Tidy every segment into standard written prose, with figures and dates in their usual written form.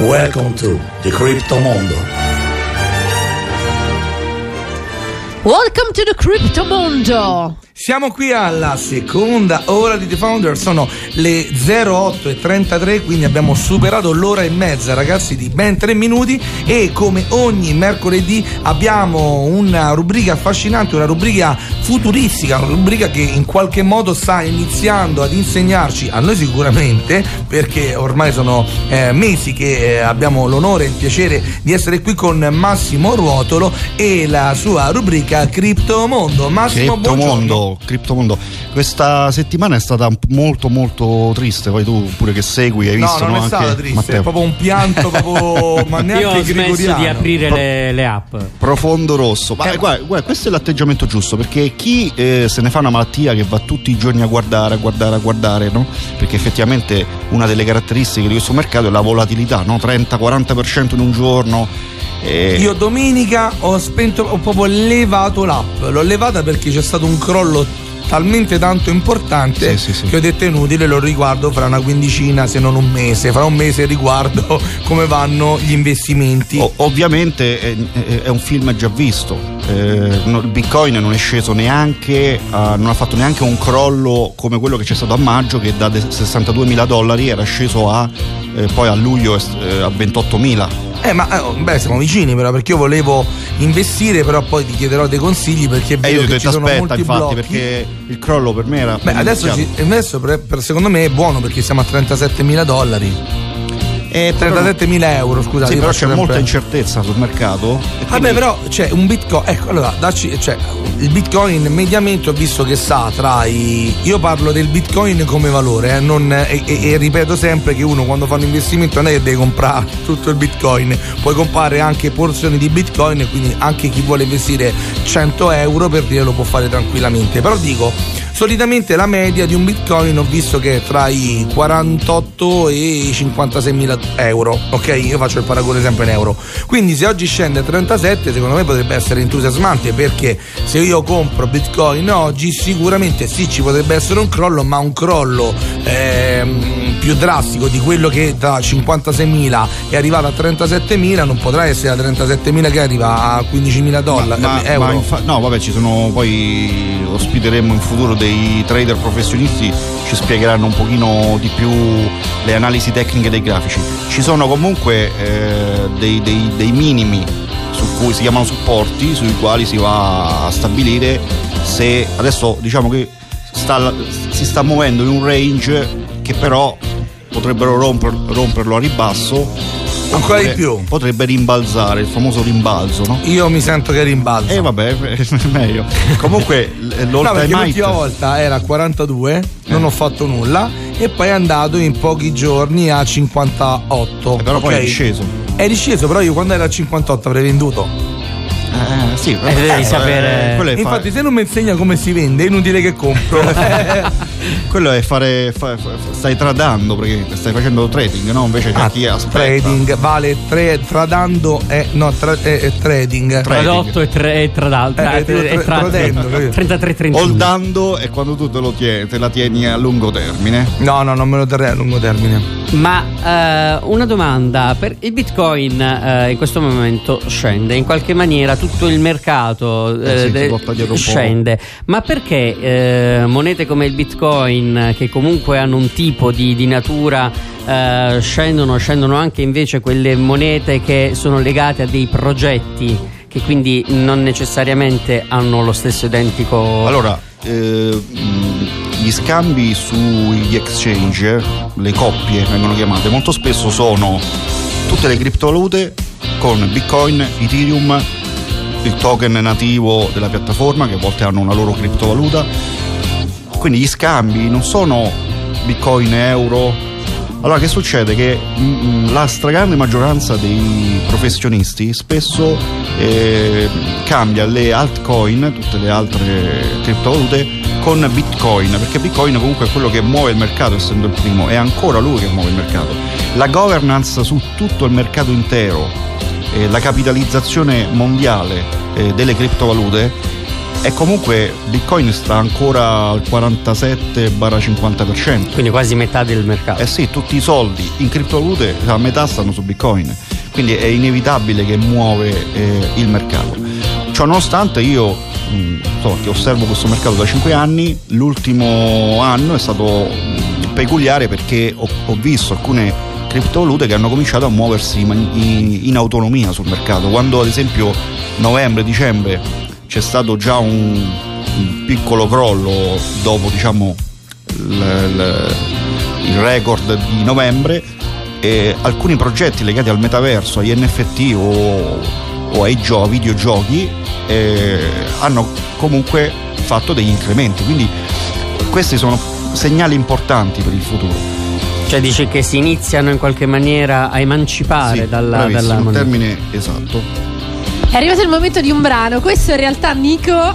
Welcome to the Criptomondo. Welcome to the Criptomondo. Siamo qui alla seconda ora di The Founder. Sono le 08:33, quindi abbiamo superato l'ora e mezza, ragazzi, di ben 3 minuti. E come ogni mercoledì abbiamo una rubrica affascinante, una rubrica futuristica, una rubrica che in qualche modo sta iniziando ad insegnarci, a noi sicuramente, perché ormai sono mesi che abbiamo l'onore e il piacere di essere qui con Massimo Ruotolo e la sua rubrica Criptomondo. Massimo, buongiorno. Criptomondo. Questa settimana è stata molto triste. Poi tu pure che segui hai visto, no? Non è stata triste, Matteo. È proprio un pianto proprio, ma neanche io ho smesso di aprire le app. Profondo rosso. Ma guarda, questo è l'atteggiamento giusto, perché chi se ne fa una malattia, che va tutti i giorni a guardare, no? Perché effettivamente una delle caratteristiche di questo mercato è la volatilità, no? 30-40% in un giorno. Io domenica ho proprio levato l'app. L'ho levata perché c'è stato un crollo talmente tanto importante che ho detto è inutile, lo riguardo fra una quindicina, se non un mese. Fra un mese riguardo come vanno gli investimenti. Ovviamente è un film già visto. Il Bitcoin non è sceso neanche, non ha fatto neanche un crollo come quello che c'è stato a maggio, che da $62,000 era sceso poi a luglio a $28,000. Siamo vicini però, perché io volevo investire, però poi ti chiederò dei consigli, perché vedo che ci sono molti blocchi. Perché il crollo per me era adesso secondo me è buono, perché siamo a $37,000 e €37.000, scusate. Sì, però c'è molta incertezza sul mercato. Vabbè, però c'è un Bitcoin. Ecco, allora il Bitcoin mediamente ho visto che sta tra i... Io parlo del Bitcoin come valore, e ripeto sempre che uno quando fa un investimento non è che deve comprare tutto il Bitcoin, puoi comprare anche porzioni di Bitcoin, quindi anche chi vuole investire €100 per dire lo può fare tranquillamente. Però dico, solitamente la media di un Bitcoin ho visto che è tra i €48,000 e i €56,000, ok? Io faccio il paragone sempre in euro. Quindi se oggi scende a 37, secondo me potrebbe essere entusiasmante, perché se io compro Bitcoin oggi sicuramente sì, ci potrebbe essere un crollo, ma un crollo più drastico di quello che da 56.000 è arrivato a 37.000 non potrà essere da 37.000 che arriva a $15,000 euro. Ci sono, poi ospiteremo in futuro dei trader professionisti, ci spiegheranno un pochino di più le analisi tecniche dei grafici. Ci sono comunque dei minimi su cui si chiamano supporti, sui quali si va a stabilire se adesso diciamo che si sta muovendo in un range che però potrebbero romperlo a ribasso. Ancora di più. Potrebbe rimbalzare, il famoso rimbalzo, no? Io mi sento che rimbalzo. Vabbè, meglio. Comunque l'ultima volta era a 42, non ho fatto nulla, e poi è andato in pochi giorni a 58. Però poi è risceso. È risceso, però io quando era a 58 avrei venduto. Sì, devi sapere. Infatti, se non mi insegna come si vende, è inutile che compro. Quello è stai tradando, perché stai facendo trading, no? Invece c'è chi aspetta. Trading vale tradando è trading. Tradotto è tradato. Tradendo. 33-30. Holdando è quando tu te la tieni a lungo termine. No, non me lo terrei a lungo termine. Ma una domanda, per il Bitcoin in questo momento scende, in qualche maniera tutto il mercato scende, ma perché monete come il Bitcoin, che comunque hanno un tipo di natura, scendono anche invece quelle monete che sono legate a dei progetti, che quindi non necessariamente hanno lo stesso identico. Allora gli scambi sugli exchange, le coppie vengono chiamate, molto spesso sono tutte le criptovalute con Bitcoin, Ethereum, il token nativo della piattaforma, che a volte hanno una loro criptovaluta. Quindi gli scambi non sono Bitcoin, euro. Allora che succede? Che la stragrande maggioranza dei professionisti spesso cambia le altcoin, tutte le altre criptovalute, con Bitcoin, perché Bitcoin comunque è quello che muove il mercato, essendo il primo, è ancora lui che muove il mercato. La governance su tutto il mercato intero, la capitalizzazione mondiale delle criptovalute E comunque Bitcoin sta ancora al 47-50%, quindi quasi metà del mercato. Eh sì, tutti i soldi in criptovalute a metà stanno su Bitcoin, quindi è inevitabile che muove il mercato. Ciononostante io che osservo questo mercato da 5 anni, l'ultimo anno è stato peculiare perché ho visto alcune criptovalute che hanno cominciato a muoversi in autonomia sul mercato, quando ad esempio novembre-dicembre c'è stato già un piccolo crollo dopo il record di novembre, e alcuni progetti legati al metaverso, agli NFT o ai videogiochi hanno comunque fatto degli incrementi, quindi questi sono segnali importanti per il futuro. Cioè dice che si iniziano in qualche maniera a emancipare dalla moneta. Termine esatto. È arrivato il momento di un brano. Questo in realtà Nico l'ha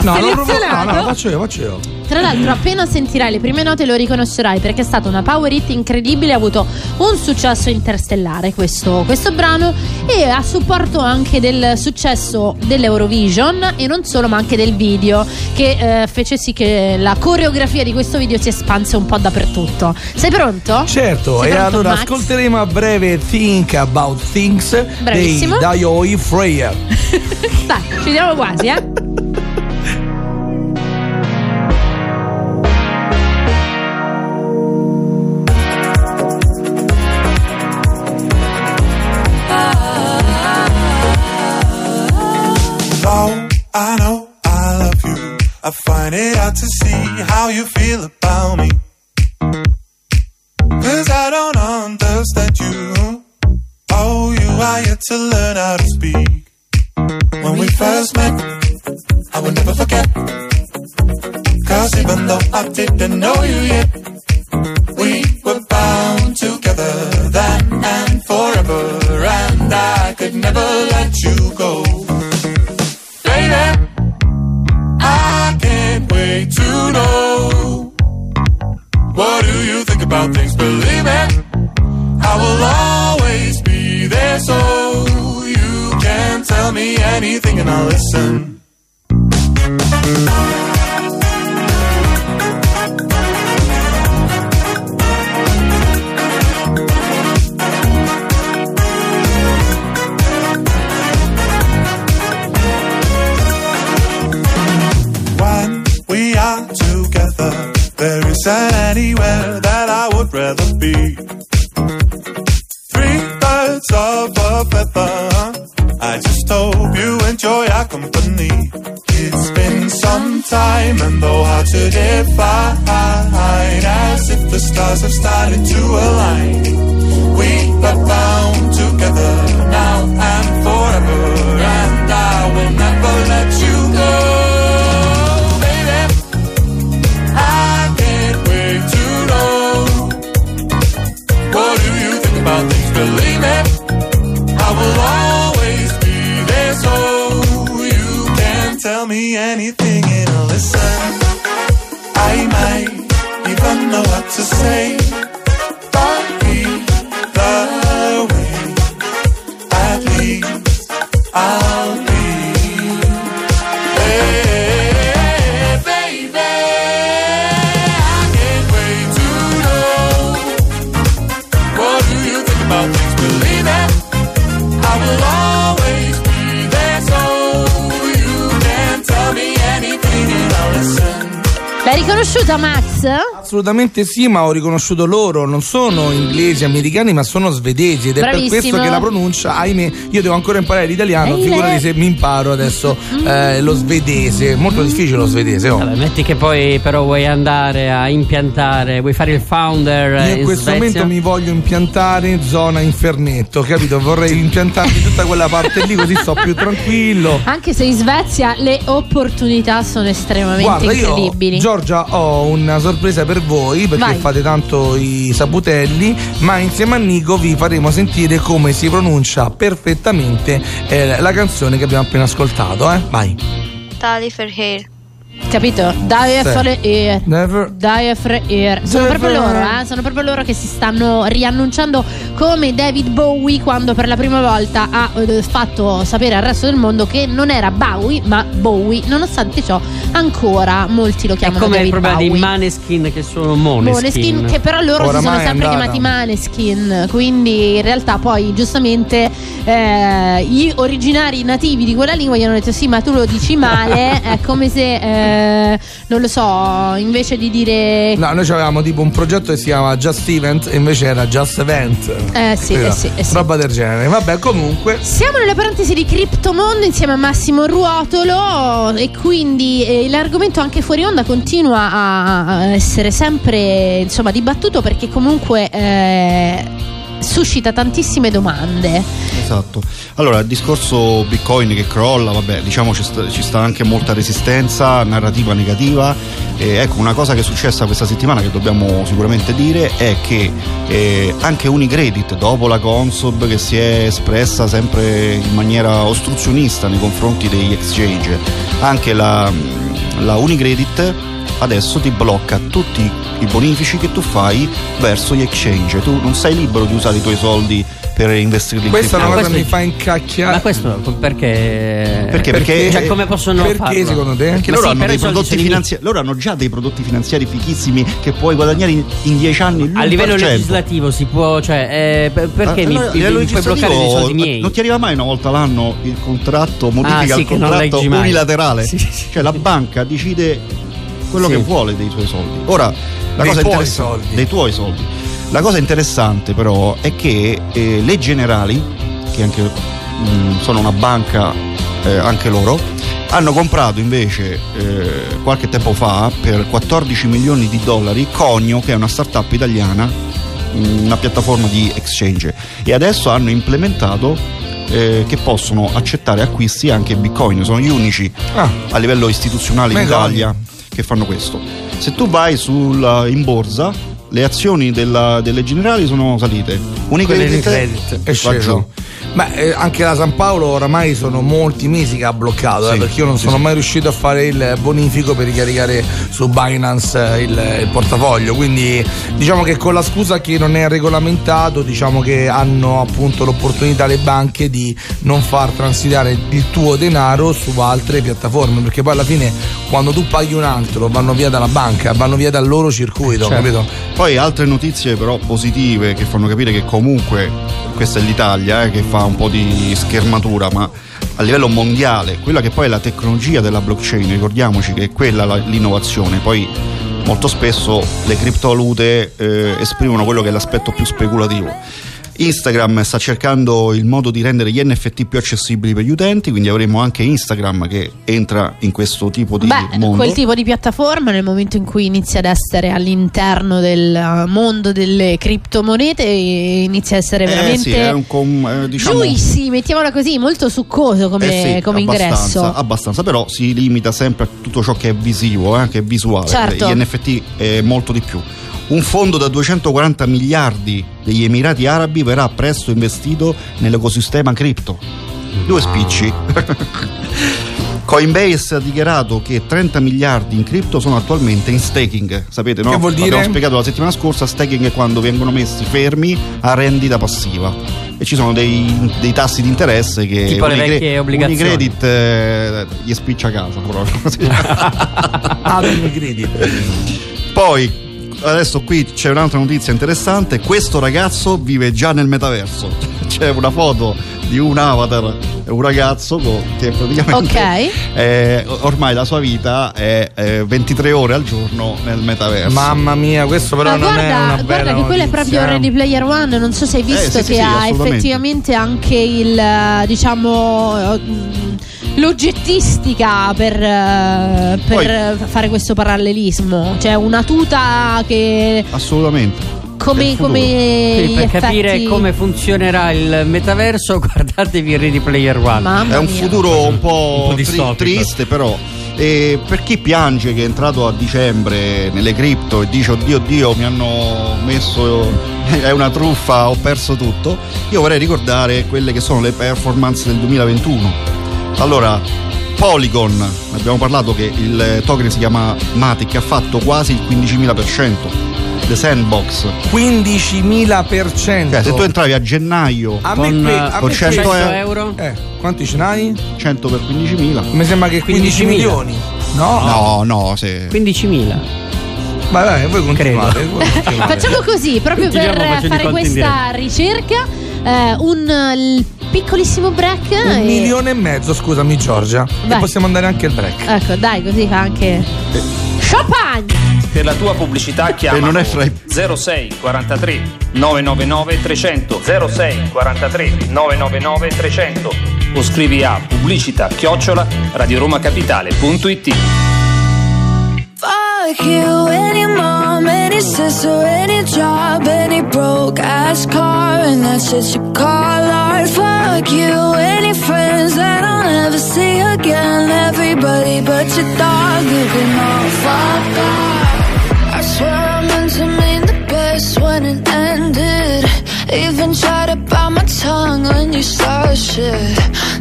selezionato. No, faccio io. Tra l'altro appena sentirai le prime note lo riconoscerai, perché è stata una power hit incredibile, ha avuto un successo interstellare questo brano, e a supporto anche del successo dell'Eurovision, e non solo, ma anche del video, che fece sì che la coreografia di questo video si espanse un po' dappertutto. Sei pronto? Certo. Sei pronto, allora Max? Ascolteremo a breve Think About Things. Bravissimo. Daði og Freya. Dai, ci siamo quasi, Though I know I love you, I find it hard to see how you feel about me, 'cause I don't understand you. Oh, you are yet to learn how to speak. When we first met, I will never forget, 'cause even though I didn't know you yet, we were bound together then and forever, and I could never let you go. Baby, I can't wait to know. What do you think about things? Believe me, I will always be there, so you can tell me anything and I'll listen. When we are together, there isn't anywhere that I would rather be. Birds of a feather, I just hope you enjoy our company. It's been some time, and though hard to define, as if the stars have started to align, we are bound together now and forever, and I will never let you go. Baby, I can't wait to know. What do you think about this? Believe me, I will always be there, so you can tell me anything and I'll listen. I might even know what to say, but either way, at least I'll be there, baby. I can't wait to know. What do you think? Things, believe it, I will always be there, so you can tell me anything and I'll listen. L'hai riconosciuta, Max? Assolutamente sì, ma ho riconosciuto loro. Non sono inglesi, americani, ma sono svedesi. Ed è bravissimo. Per questo che la pronuncia, ahimè, io devo ancora imparare l'italiano. Figurati se mi imparo adesso lo svedese. Molto difficile lo svedese, oh. Vabbè, metti che poi però vuoi andare a impiantare, vuoi fare il founder. Io in questo Svezia. Momento mi voglio impiantare in zona Infernetto, capito? Vorrei impiantarmi tutta quella parte lì, così sto più tranquillo. Anche se in Svezia le opportunità sono estremamente incredibili. Giorgia, ho una sorpresa per voi, perché fate tanto i saputelli, ma insieme a Nico vi faremo sentire come si pronuncia perfettamente la canzone che abbiamo appena ascoltato. Vai. Daði og Freya. capito? Sono proprio loro, sono proprio loro che si stanno riannunciando, come David Bowie quando per la prima volta ha fatto sapere al resto del mondo che non era Bowie ma Bowie. Nonostante ciò ancora molti lo chiamano David Bowie. È come il problema dei Måneskin, che sono Måneskin, che però loro si sono sempre chiamati Måneskin, quindi in realtà poi giustamente gli originari nativi di quella lingua gli hanno detto sì, ma tu lo dici male, è come se non lo so, invece di dire no, noi avevamo tipo un progetto che si chiama Just Event e invece era Just Event, roba del genere. Vabbè, comunque siamo nella parentesi di Criptomondo insieme a Massimo Ruotolo e quindi l'argomento anche fuori onda continua a essere sempre insomma dibattuto, perché comunque suscita tantissime domande. Esatto. Allora, il discorso Bitcoin che crolla, vabbè, diciamo ci sta anche molta resistenza narrativa negativa. Ecco, una cosa che è successa questa settimana che dobbiamo sicuramente dire è che anche Unicredit, dopo la Consob che si è espressa sempre in maniera ostruzionista nei confronti degli exchange, anche la Unicredit adesso ti blocca tutti i bonifici che tu fai verso gli exchange. Tu non sei libero di usare i tuoi soldi per investirli in cripto. Questa è una cosa che mi fa incacchiare. Ma questo perché? Perché cioè, come possono farlo? Perché secondo te? Perché loro hanno dei prodotti finanziari. Loro hanno già dei prodotti finanziari fichissimi che puoi guadagnare in 10 anni. A livello legislativo si può, cioè perché mi puoi bloccare dei soldi miei? Non ti arriva mai una volta l'anno il contratto, modifica il contratto unilaterale. Sì. Cioè la banca decide quello che vuole dei tuoi soldi. Ora la cosa interessante dei tuoi soldi. La cosa interessante però è che le Generali, che anche sono una banca anche loro, hanno comprato invece qualche tempo fa per $14 milioni Conio, che è una startup italiana, una piattaforma di exchange, e adesso hanno implementato che possono accettare acquisti anche Bitcoin. Sono gli unici a livello istituzionale in Italia che fanno questo. Se tu vai in borsa, le azioni delle Generali sono salite, Unicredit è sceso. Ma anche la San Paolo oramai sono molti mesi che ha bloccato, perché io non sono mai riuscito a fare il bonifico per ricaricare su Binance il portafoglio, quindi diciamo che con la scusa che non è regolamentato, diciamo che hanno appunto l'opportunità le banche di non far transitare il tuo denaro su altre piattaforme, perché poi alla fine quando tu paghi un altro vanno via dalla banca, vanno via dal loro circuito, capito? Poi altre notizie però positive che fanno capire che comunque questa è l'Italia che fa un po' di schermatura, ma a livello mondiale quella che poi è la tecnologia della blockchain, ricordiamoci che è quella l'innovazione. Poi molto spesso le criptovalute esprimono quello che è l'aspetto più speculativo. Instagram sta cercando il modo di rendere gli NFT più accessibili per gli utenti, quindi avremo anche Instagram che entra in questo tipo di mondo. Quel tipo di piattaforma, nel momento in cui inizia ad essere all'interno del mondo delle criptomonete, inizia ad essere veramente juicy, mettiamola così, molto succoso come ingresso. Abbastanza, però si limita sempre a tutto ciò che è visivo, che è visuale. Certo. Gli NFT è molto di più. Un fondo da 240 miliardi degli Emirati Arabi verrà presto investito nell'ecosistema cripto. Due spicci. Coinbase ha dichiarato che 30 miliardi in cripto sono attualmente in staking. Sapete, no? Che vuol dire? L'abbiamo spiegato la settimana scorsa, staking è quando vengono messi fermi a rendita passiva e ci sono dei tassi di interesse che tipo le vecchie obbligazioni. Unicredit gli spiccia a casa proprio. Poi adesso qui c'è un'altra notizia interessante. Questo ragazzo vive già nel metaverso. C'è una foto di un avatar, un ragazzo che praticamente ormai la sua vita è 23 ore al giorno nel metaverso. Mamma mia, questo però guarda che quello è proprio Ready Player One. Non so se hai visto che ha effettivamente anche il l'oggettistica per fare questo parallelismo, cioè una tuta che assolutamente per capire come funzionerà il metaverso. Guardatevi Ready Player One. Mamma è un mia. Futuro un po' triste, però per chi piange che è entrato a dicembre nelle cripto e dice oddio mi hanno messo, è una truffa, ho perso tutto, io vorrei ricordare quelle che sono le performance del 2021. Allora, Polygon, ne abbiamo parlato, che il token si chiama Matic, che ha fatto quasi il 15.000%. The Sandbox 15.000%. Cioè, se tu entravi a gennaio con 100 euro. Quanti ce n'hai? 100 per 15.000. Mi sembra che 15 milioni. No, se 15.000. Ma dai, voi continuate. Facciamo così, proprio per fare questa ricerca, un piccolissimo break. Un milione e mezzo, scusami Giorgia. Vai. E possiamo andare anche al break. Ecco, dai, così fa anche Chopin. Per la tua pubblicità chiama 06 43 999 300 06 43 999 300 o scrivi a pubblicità@radioromacapitale.it. Fuck you, any mom, any sister, any job, any broke ass car, and that's what you call art. Fuck you, any friends that I'll never see again, everybody but your dog, you can all fuck off. I swear I meant to mean the best when it ended. Even tried to bite my tongue when you started shit.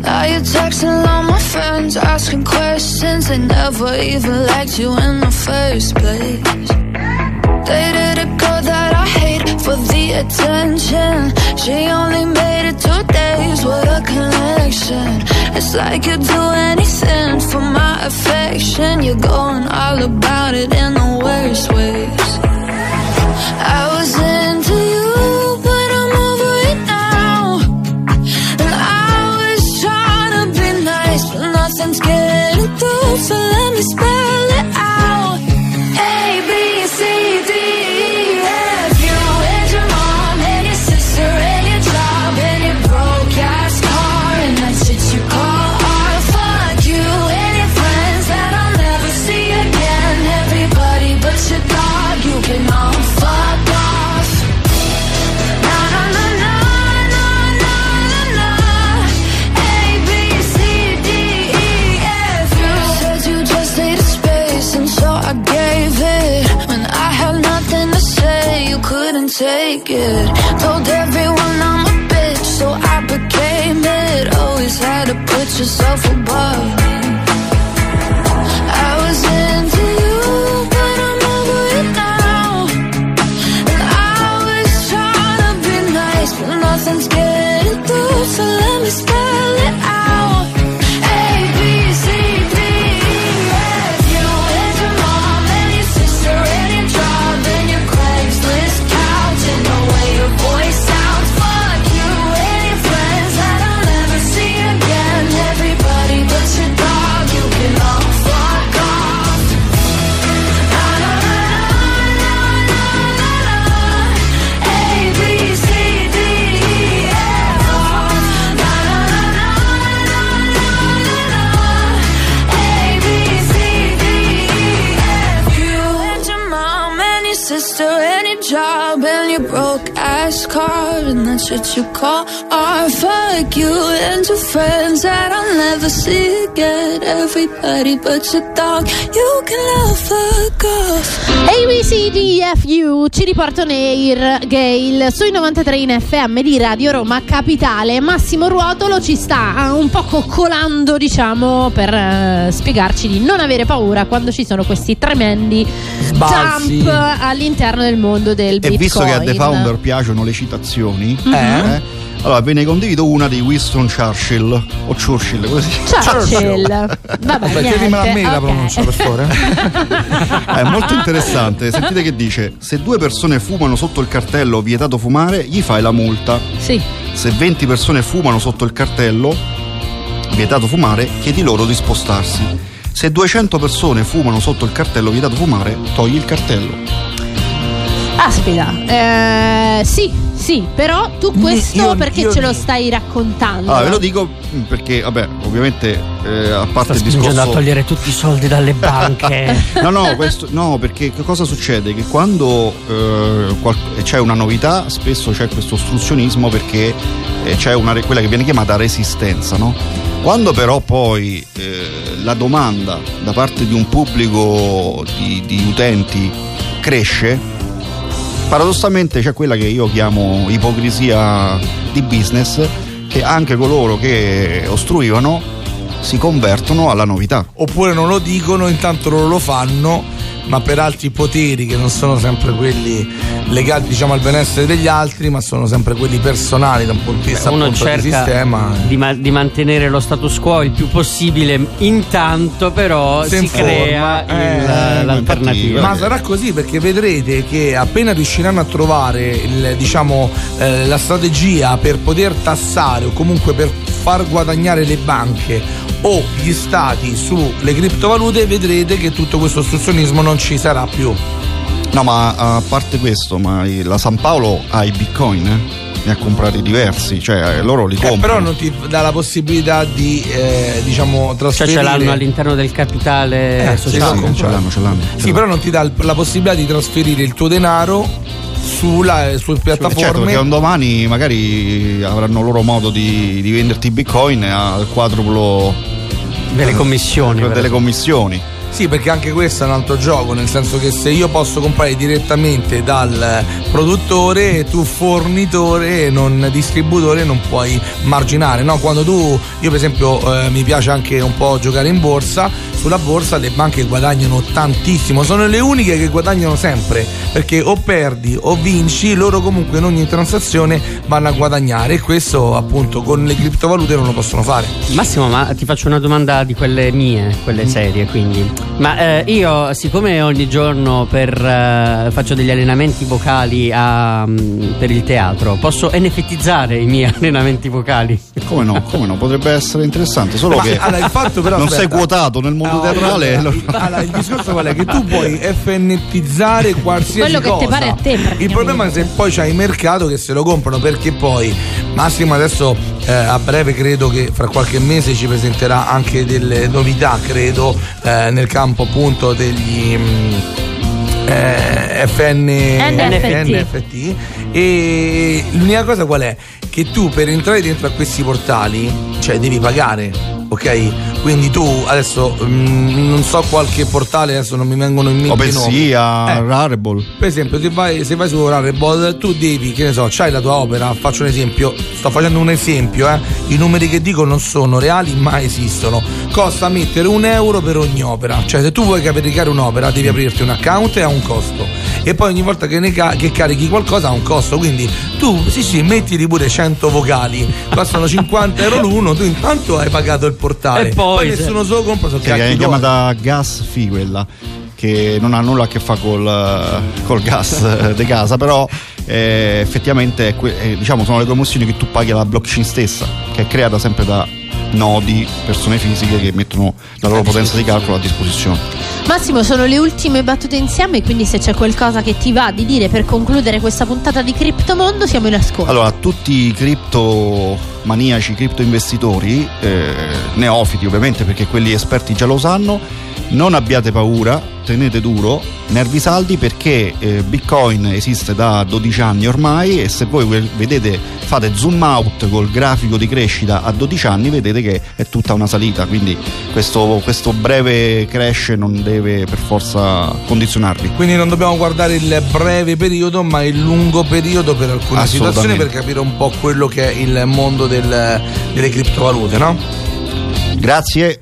Now you're texting all my friends, asking questions. They never even liked you in the first place. Dated a girl that I hate for the attention. She only made it 2 days, what a connection. It's like you'd do anything for my affection. You're going all about it in the worst ways. I was into you, but I'm over it now. And I was trying to be nice, but nothing's getting through. So let me spell it out. Take it. Told everyone I'm a bitch, so I became it. Always had to put yourself above me. I was into you, but I'm over it now. And I was trying to be nice, but nothing's getting through. So let me spell it out. A, B, C, D, F. You and your mom and your sister and your job and your Craigslist. And that's what you call art. Fuck you and your friends that I'll never see again. Everybody but your dog, you can love fuck off. ABCDFU ci riportano Air Gale sui 93 in FM di Radio Roma Capitale. Massimo Ruotolo ci sta un po' coccolando, diciamo, per spiegarci di non avere paura quando ci sono questi tremendi sbalzi, jump all'interno del mondo del Bitcoin. E visto che a The Founder piacciono le citazioni, allora ve ne condivido una di Winston Churchill o Churchill, così. Churchill. Vabbè, chiedimela a me la pronuncia, per favore. È molto interessante, sentite che dice: se 2 persone fumano sotto il cartello vietato fumare, gli fai la multa. Sì. Se 20 persone fumano sotto il cartello vietato fumare, chiedi loro di spostarsi. Se 200 persone fumano sotto il cartello vietato fumare, togli il cartello. Aspetta, sì, però tu questo io ce lo stai raccontando? Allora, ve lo dico perché, vabbè, ovviamente a parte il discorso sto spingendo a togliere tutti i soldi dalle banche. No, perché che cosa succede? Che quando c'è una novità, spesso c'è questo ostruzionismo, perché c'è quella che viene chiamata resistenza, no? Quando però poi la domanda da parte di un pubblico di utenti cresce, paradossalmente c'è quella che io chiamo ipocrisia di business, che anche coloro che ostruivano si convertono alla novità, oppure non lo dicono, intanto loro lo fanno, ma per altri poteri che non sono sempre quelli legati, diciamo, al benessere degli altri, ma sono sempre quelli personali da un punto di vista del sistema. Di mantenere lo status quo il più possibile, intanto però si crea l'alternativa. Ma sarà così, perché vedrete che appena riusciranno a trovare la strategia per poter tassare o comunque per far guadagnare le banche o gli stati sulle criptovalute, vedrete che tutto questo ostruzionismo non ci sarà più. No, ma a parte questo, ma la San Paolo ha i bitcoin, ne ha comprati diversi, cioè loro li comprano, però non ti dà la possibilità di trasferire, cioè ce l'hanno all'interno del capitale sociale. Sì, ce l'hanno. Sì, però non ti dà la possibilità di trasferire il tuo denaro sulle piattaforme. Certo, perché un domani magari avranno loro modo di venderti bitcoin al quadruplo delle commissioni. Sì, perché anche questo è un altro gioco, nel senso che se io posso comprare direttamente dal produttore, tu fornitore, non distributore, non puoi marginare, no? Quando io per esempio mi piace anche un po' giocare in borsa, sulla borsa le banche guadagnano tantissimo, sono le uniche che guadagnano sempre, perché o perdi o vinci, loro comunque in ogni transazione vanno a guadagnare, e questo appunto con le criptovalute non lo possono fare. Massimo, ma ti faccio una domanda di quelle serie, quindi. Ma io, siccome ogni giorno faccio degli allenamenti vocali per il teatro, posso NFTizzare i miei allenamenti vocali? Come no, potrebbe essere interessante, solo che non sei quotato nel mondo teatrale. Il discorso qual è? Che tu puoi FNTizzare qualsiasi cosa, quello che ti pare a te. Il problema è se poi c'hai il mercato che se lo comprano, perché poi Massimo adesso a breve, credo che fra qualche mese ci presenterà anche delle novità, credo, nel campo appunto degli NFT. E l'unica cosa qual è? Che tu per entrare dentro a questi portali, cioè, devi pagare, ok? Quindi tu adesso non so, qualche portale, adesso non mi vengono in mente, Rarible per esempio, se vai su Rarible tu devi, che ne so, c'hai la tua opera, sto facendo un esempio, i numeri che dico non sono reali ma esistono, costa mettere €1 per ogni opera, cioè se tu vuoi caricare un'opera devi aprirti un account e ha un costo, e poi ogni volta che carichi qualcosa ha un costo, quindi tu mettiti pure 100 vocali, costano €50 l'uno, tu intanto hai pagato il portale e poi nessuno se lo compra. È chiamata gas fee quella, che non ha nulla a che fare col gas di casa, però effettivamente sono le promozioni che tu paghi alla blockchain stessa, che è creata sempre da nodi, persone fisiche che mettono la loro potenza di calcolo a disposizione. Massimo, sono le ultime battute insieme, quindi se c'è qualcosa che ti va di dire per concludere questa puntata di Criptomondo, siamo in ascolto. Allora, tutti i criptomaniaci, criptoinvestitori, neofiti ovviamente, perché quelli esperti già lo sanno, non abbiate paura, tenete duro, nervi saldi, perché Bitcoin esiste da 12 anni ormai, e se voi fate zoom out col grafico di crescita a 12 anni vedete che è tutta una salita, quindi questo breve crash non deve per forza condizionarvi. Quindi non dobbiamo guardare il breve periodo ma il lungo periodo per alcune situazioni, per capire un po' quello che è il mondo delle criptovalute, no? Grazie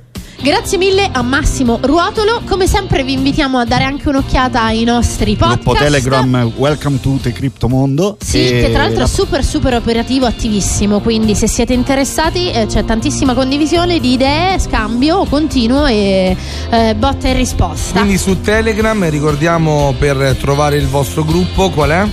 mille a Massimo Ruotolo, come sempre vi invitiamo a dare anche un'occhiata ai nostri podcast. Gruppo Telegram, welcome to the Criptomondo. Sì, che tra l'altro è super super operativo, attivissimo, quindi se siete interessati c'è tantissima condivisione di idee, scambio continuo e botta e risposta. Quindi su Telegram ricordiamo, per trovare il vostro gruppo qual è?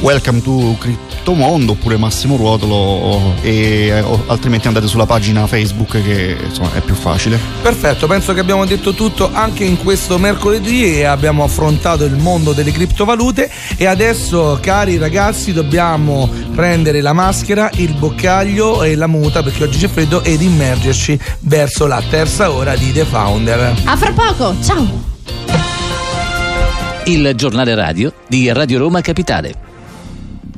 Welcome to Criptomondo oppure Massimo Ruotolo, e altrimenti andate sulla pagina Facebook che è più facile. Perfetto, penso che abbiamo detto tutto anche in questo mercoledì e abbiamo affrontato il mondo delle criptovalute, e adesso, cari ragazzi, dobbiamo prendere la maschera, il boccaglio e la muta, perché oggi c'è freddo, ed immergerci verso la terza ora di The Founder. A fra poco, ciao! Il giornale radio di Radio Roma Capitale.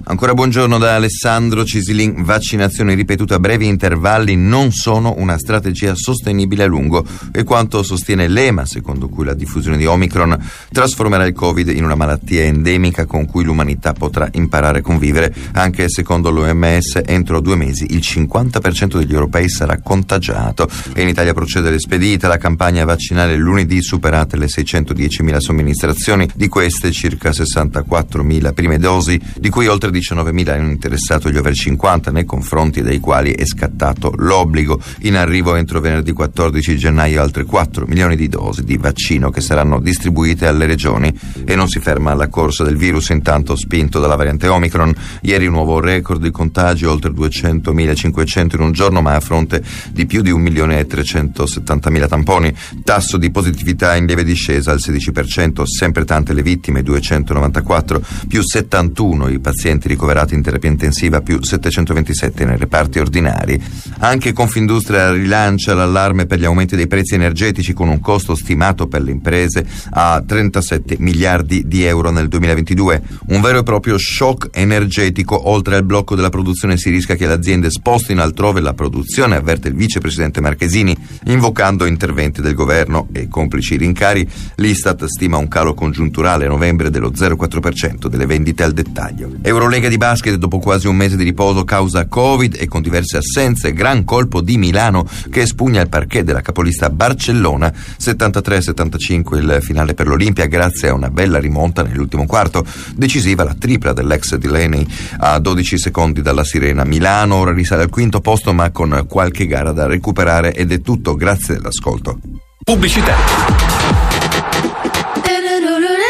Ancora buongiorno da Alessandro Cisilin. Vaccinazioni ripetute a brevi intervalli non sono una strategia sostenibile a lungo, e quanto sostiene l'EMA, secondo cui la diffusione di Omicron trasformerà il Covid in una malattia endemica con cui l'umanità potrà imparare a convivere. Anche secondo l'OMS, entro 2 mesi il 50% degli europei sarà contagiato. E in Italia procede l'espedita la campagna vaccinale. Lunedì superate le 610.000 somministrazioni, di queste circa 64.000 prime dosi, di cui oltre 19.000 hanno interessato gli over 50, nei confronti dei quali è scattato l'obbligo. In arrivo entro venerdì 14 gennaio altre 4 milioni di dosi di vaccino che saranno distribuite alle regioni. E non si ferma la corsa del virus, intanto spinto dalla variante Omicron. Ieri un nuovo record di contagi, oltre 200.500 in un giorno, ma a fronte di più di 1.370.000 tamponi. Tasso di positività in lieve discesa al 16%, sempre tante le vittime, 294, più 71 i pazienti ricoverati in terapia intensiva, più 727 nei reparti ordinari. Anche Confindustria rilancia l'allarme per gli aumenti dei prezzi energetici, con un costo stimato per le imprese a 37 miliardi di euro nel 2022. Un vero e proprio shock energetico. Oltre al blocco della produzione si rischia che le aziende spostino altrove la produzione, avverte il vicepresidente Marchesini, invocando interventi del governo. E complici rincari, l'Istat stima un calo congiunturale a novembre dello 0,4% delle vendite al dettaglio. Eurolega di basket, dopo quasi un mese di riposo causa Covid e con diverse assenze, gran colpo di Milano che spugna il parquet della capolista Barcellona, 73-75 il finale per l'Olimpia, grazie a una bella rimonta nell'ultimo quarto. Decisiva la tripla dell'ex Delaney a 12 secondi dalla sirena. Milano ora risale al quinto posto, ma con qualche gara da recuperare. Ed è tutto, grazie dell'ascolto. Pubblicità.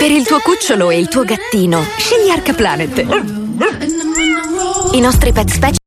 Per il tuo cucciolo e il tuo gattino, scegli Arcaplanet. I nostri pet special